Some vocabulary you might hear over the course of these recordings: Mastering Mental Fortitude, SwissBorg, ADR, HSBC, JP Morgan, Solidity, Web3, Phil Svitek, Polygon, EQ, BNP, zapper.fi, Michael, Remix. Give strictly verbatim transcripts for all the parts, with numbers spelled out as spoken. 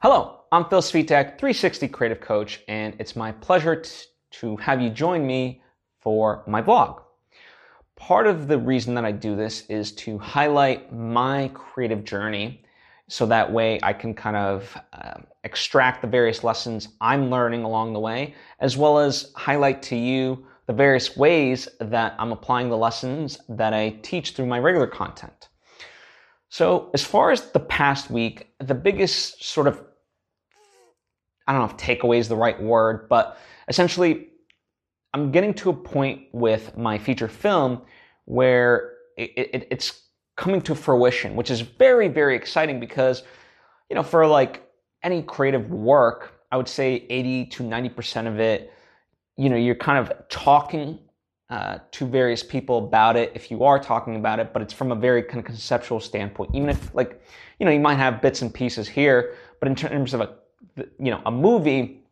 Hello, I'm Phil Svitek, three sixty Creative Coach, and it's my pleasure t- to have you join me for my vlog. Part of the reason that I do this is to highlight my creative journey, so that way I can kind of uh, extract the various lessons I'm learning along the way, as well as highlight to you the various ways that I'm applying the lessons that I teach through my regular content. So as far as the past week, the biggest sort of, I don't know if takeaway is the right word, but essentially I'm getting to a point with my feature film where it, it, it's coming to fruition, which is very, very exciting because, you know, for like any creative work, I would say eighty to ninety percent of it, you know, you're kind of talking Uh, to various people about it, if you are talking about it, but it's from a very kind of conceptual standpoint. Even if, like, you know, you might have bits and pieces here, but in terms of a, you know, a movie,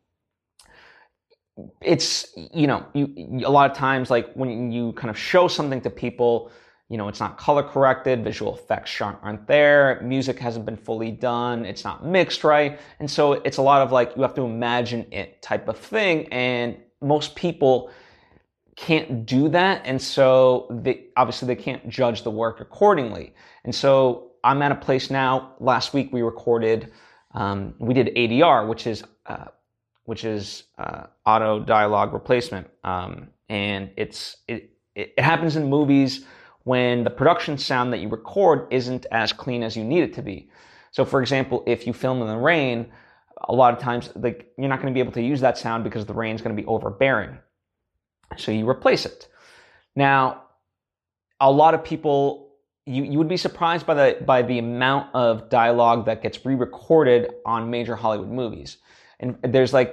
it's, you know, you, a lot of times, like, when you kind of show something to people, you know, it's not color corrected, visual effects aren't there, music hasn't been fully done, it's not mixed right, and so it's a lot of, like, you have to imagine it type of thing, and most people can't do that, and so they obviously they can't judge the work accordingly. And so I'm at a place now. Last week we recorded, um, we did A D R, which is uh, which is uh, auto dialogue replacement, um, and it's it, it happens in movies when the production sound that you record isn't as clean as you need it to be. So, for example, if you film in the rain, a lot of times, like, you're not going to be able to use that sound because the rain's going to be overbearing. So you replace it. Now, a lot of people, you, you would be surprised by the by the amount of dialogue that gets re-recorded on major Hollywood movies. And there's, like,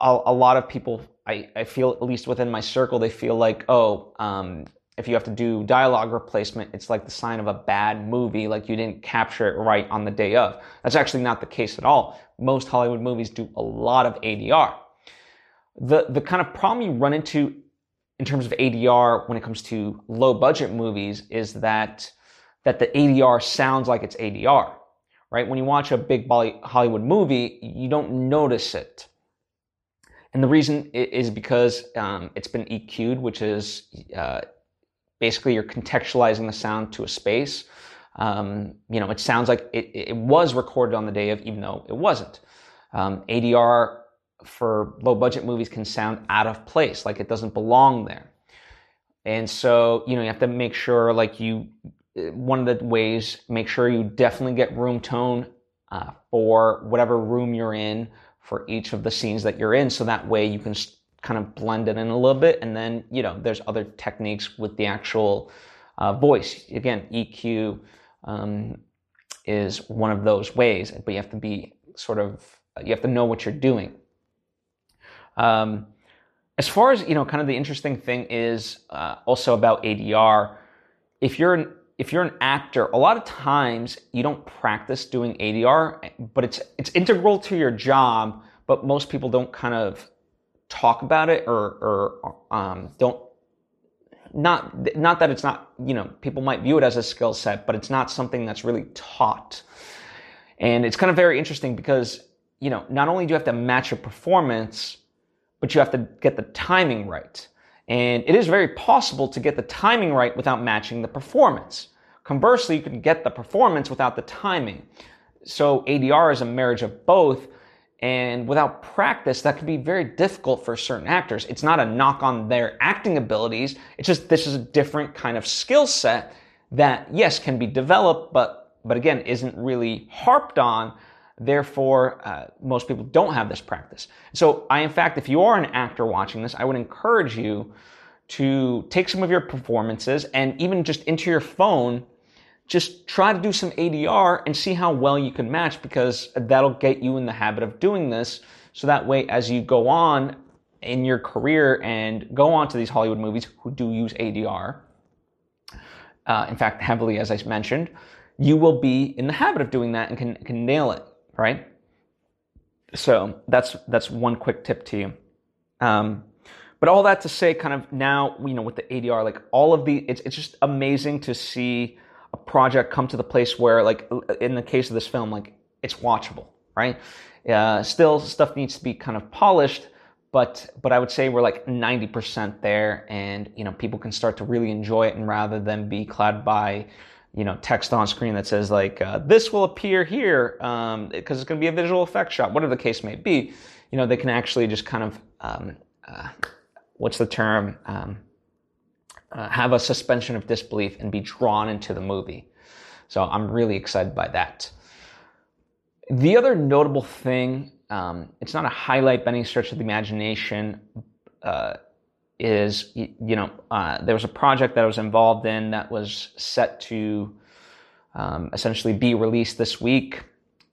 a, a lot of people, I, I feel, at least within my circle, they feel like, oh, um, if you have to do dialogue replacement, it's like the sign of a bad movie, like you didn't capture it right on the day of. That's actually not the case at all. Most Hollywood movies do a lot of A D R. The, the kind of problem you run into in terms of A D R when it comes to low-budget movies is that that the A D R sounds like it's A D R, right? When you watch a big Hollywood movie, you don't notice it. And the reason is because um, it's been E Q'd, which is uh, basically you're contextualizing the sound to a space. Um, you know, it sounds like it, it was recorded on the day of, even though it wasn't. Um, A D R for low-budget movies can sound out of place, like it doesn't belong there. And so, you know, you have to make sure, like, you, one of the ways, make sure you definitely get room tone uh, for whatever room you're in for each of the scenes that you're in, so that way you can kind of blend it in a little bit. And then, you know, there's other techniques with the actual uh, voice. Again, E Q um, is one of those ways, but you have to be sort of, you have to know what you're doing. Um, as far as, you know, kind of the interesting thing is uh, also about A D R. If you're an, if you're an actor, a lot of times you don't practice doing A D R, but it's it's integral to your job. But most people don't kind of talk about it or or um, don't not not that it's not, you know, people might view it as a skill set, but it's not something that's really taught. And it's kind of very interesting because, you know, not only do you have to match your performance, but you have to get the timing right. And it is very possible to get the timing right without matching the performance. Conversely, you can get the performance without the timing. So A D R is a marriage of both, and without practice, that can be very difficult for certain actors. It's not a knock on their acting abilities. It's just this is a different kind of skill set that, yes, can be developed, but, but again, isn't really harped on. Therefore, uh, most people don't have this practice. So I, in fact, if you are an actor watching this, I would encourage you to take some of your performances and even just into your phone, just try to do some A D R and see how well you can match, because that'll get you in the habit of doing this. So that way, as you go on in your career and go on to these Hollywood movies who do use A D R, uh, in fact, heavily, as I mentioned, you will be in the habit of doing that and can, can nail it. Right? So that's that's one quick tip to you. Um, but all that to say, kind of now, you know, with the A D R, like all of the, it's it's just amazing to see a project come to the place where, like in the case of this film, like it's watchable. right? Uh, still, stuff needs to be kind of polished, but but I would say we're like ninety percent there, and you know, people can start to really enjoy it, and rather than be clouded by, you know, text on screen that says like, uh, this will appear here because um, it's going to be a visual effects shot, whatever the case may be. You know, they can actually just kind of, um, uh, what's the term, um, uh, have a suspension of disbelief and be drawn into the movie. So I'm really excited by that. The other notable thing, um, it's not a highlight by any stretch of the imagination, uh, is, you know, uh, there was a project that I was involved in that was set to um, essentially be released this week.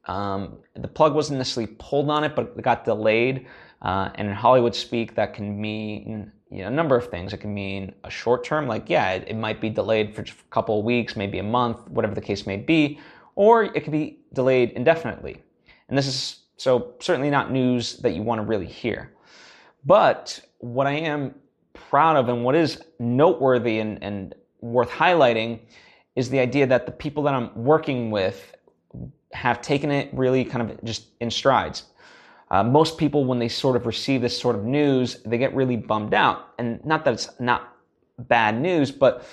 Um, the plug wasn't necessarily pulled on it, but it got delayed. Uh, and in Hollywood speak, that can mean, you know, a number of things. It can mean a short term, like, yeah, it, it might be delayed for just a couple of weeks, maybe a month, whatever the case may be, or it could be delayed indefinitely. And this is so certainly not news that you want to really hear. But what I am proud of and what is noteworthy and, and worth highlighting is the idea that the people that I'm working with have taken it really kind of just in strides. Uh, most people, when they sort of receive this sort of news, they get really bummed out. And not that it's not bad news, but,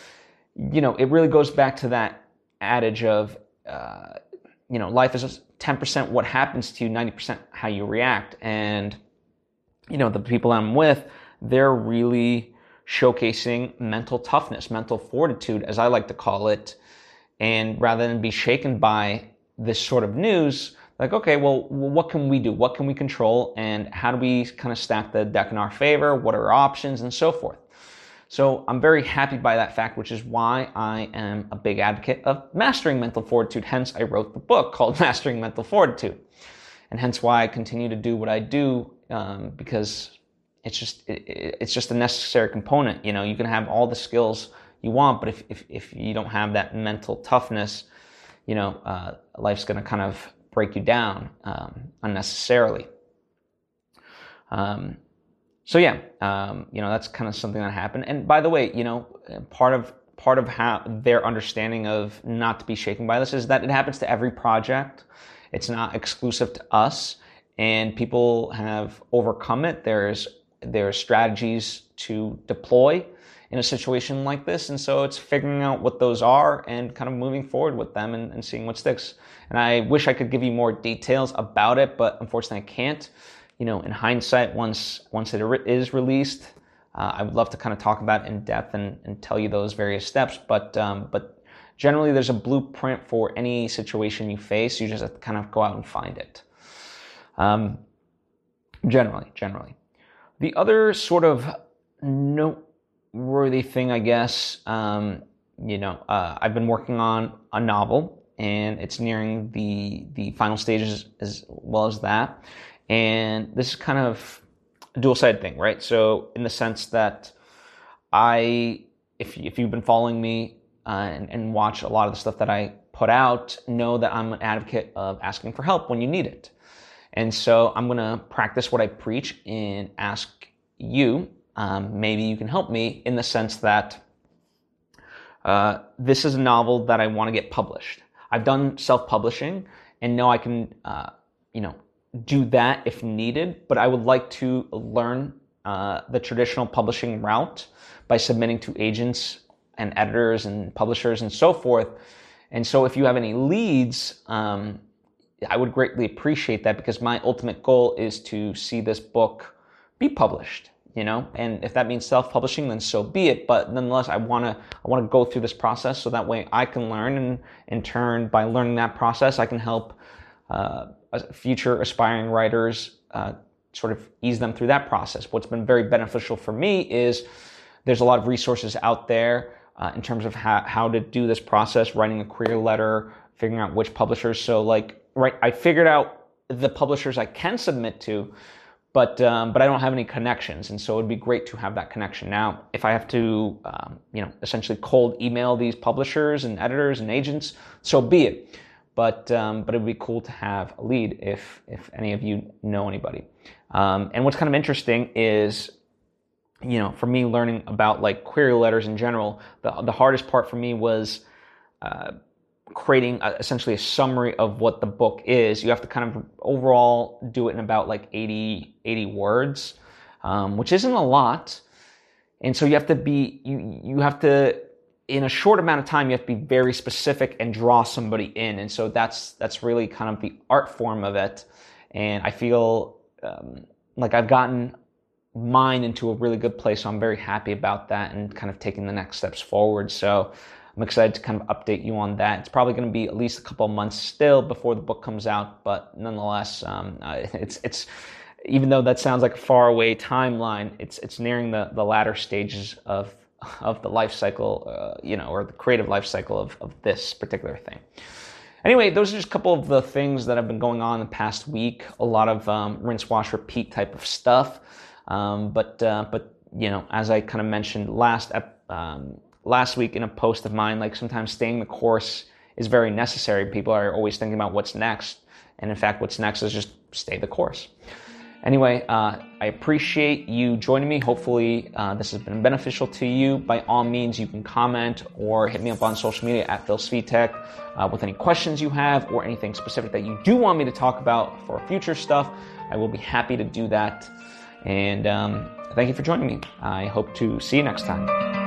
you know, it really goes back to that adage of, uh, you know, life is just ten percent what happens to you, ninety percent how you react. And, you know, the people I'm with, they're really showcasing mental toughness, mental fortitude, as I like to call it. And rather than be shaken by this sort of news, like, okay, well, what can we do? What can we control? And how do we kind of stack the deck in our favor? What are our options? And so forth. So I'm very happy by that fact, which is why I am a big advocate of mastering mental fortitude. Hence, I wrote the book called Mastering Mental Fortitude. And hence why I continue to do what I do, um, because It's just it's just a necessary component. You know, you can have all the skills you want, but if if, if you don't have that mental toughness, you know, uh, life's going to kind of break you down um, unnecessarily. Um, so yeah, um, you know, that's kind of something that happened. And by the way, you know, part of part of how their understanding of not to be shaken by this is that it happens to every project. It's not exclusive to us, and people have overcome it. There's There are strategies to deploy in a situation like this. And so it's figuring out what those are and kind of moving forward with them and, and seeing what sticks. And I wish I could give you more details about it, but unfortunately I can't. You know, in hindsight, once once it is released, uh, I would love to kind of talk about it in depth and, and tell you those various steps. But um, but generally there's a blueprint for any situation you face. You just have to kind of go out and find it. Um, generally, generally. The other sort of noteworthy thing, I guess, um, you know, uh, I've been working on a novel, and it's nearing the the final stages as well as that. And this is kind of a dual-sided thing, right? So in the sense that I, if, if you've been following me uh, and, and watch a lot of the stuff that I put out, know that I'm an advocate of asking for help when you need it. And so I'm going to practice what I preach and ask you, um, maybe you can help me, in the sense that uh, this is a novel that I want to get published. I've done self-publishing and know I can, uh, you know, do that if needed, but I would like to learn uh, the traditional publishing route by submitting to agents and editors and publishers and so forth. And so if you have any leads, um, I would greatly appreciate that, because my ultimate goal is to see this book be published, you know, and if that means self-publishing, then so be it. But nonetheless, I want to I want to go through this process so that way I can learn, and in turn, by learning that process, I can help uh, future aspiring writers uh, sort of ease them through that process. What's been very beneficial for me is there's a lot of resources out there uh, in terms of how, how to do this process, writing a query letter, figuring out which publishers. So like, right, I figured out the publishers I can submit to, but um, but I don't have any connections, and so it would be great to have that connection. Now, if I have to, um, you know, essentially cold email these publishers and editors and agents, so be it. But um, but it would be cool to have a lead if if any of you know anybody. Um, and what's kind of interesting is, you know, for me learning about like query letters in general, the the hardest part for me was. Uh, creating a, essentially a summary of what the book is. You have to kind of overall do it in about like eighty, eighty words, um, which isn't a lot. And so you have to be, you, you have to, in a short amount of time, you have to be very specific and draw somebody in. And so that's, that's really kind of the art form of it. And I feel um, like I've gotten mine into a really good place. So I'm very happy about that and kind of taking the next steps forward. So I'm excited to kind of update you on that. It's probably going to be at least a couple of months still before the book comes out, but nonetheless, um, uh, it's, it's, even though that sounds like a faraway timeline, it's, it's nearing the, the latter stages of, of the life cycle, uh, you know, or the creative life cycle of, of this particular thing. Anyway, those are just a couple of the things that have been going on the past week. A lot of um, rinse, wash, repeat type of stuff. Um, but, uh, but you know, as I kind of mentioned last ep- um, last week in a post of mine, like sometimes staying the course is very necessary. People are always thinking about what's next. And in fact, what's next is just stay the course. Anyway, uh, I appreciate you joining me. Hopefully, uh, this has been beneficial to you. By all means, you can comment or hit me up on social media at Phil Svitek uh, with any questions you have or anything specific that you do want me to talk about for future stuff. I will be happy to do that. And um, thank you for joining me. I hope to see you next time.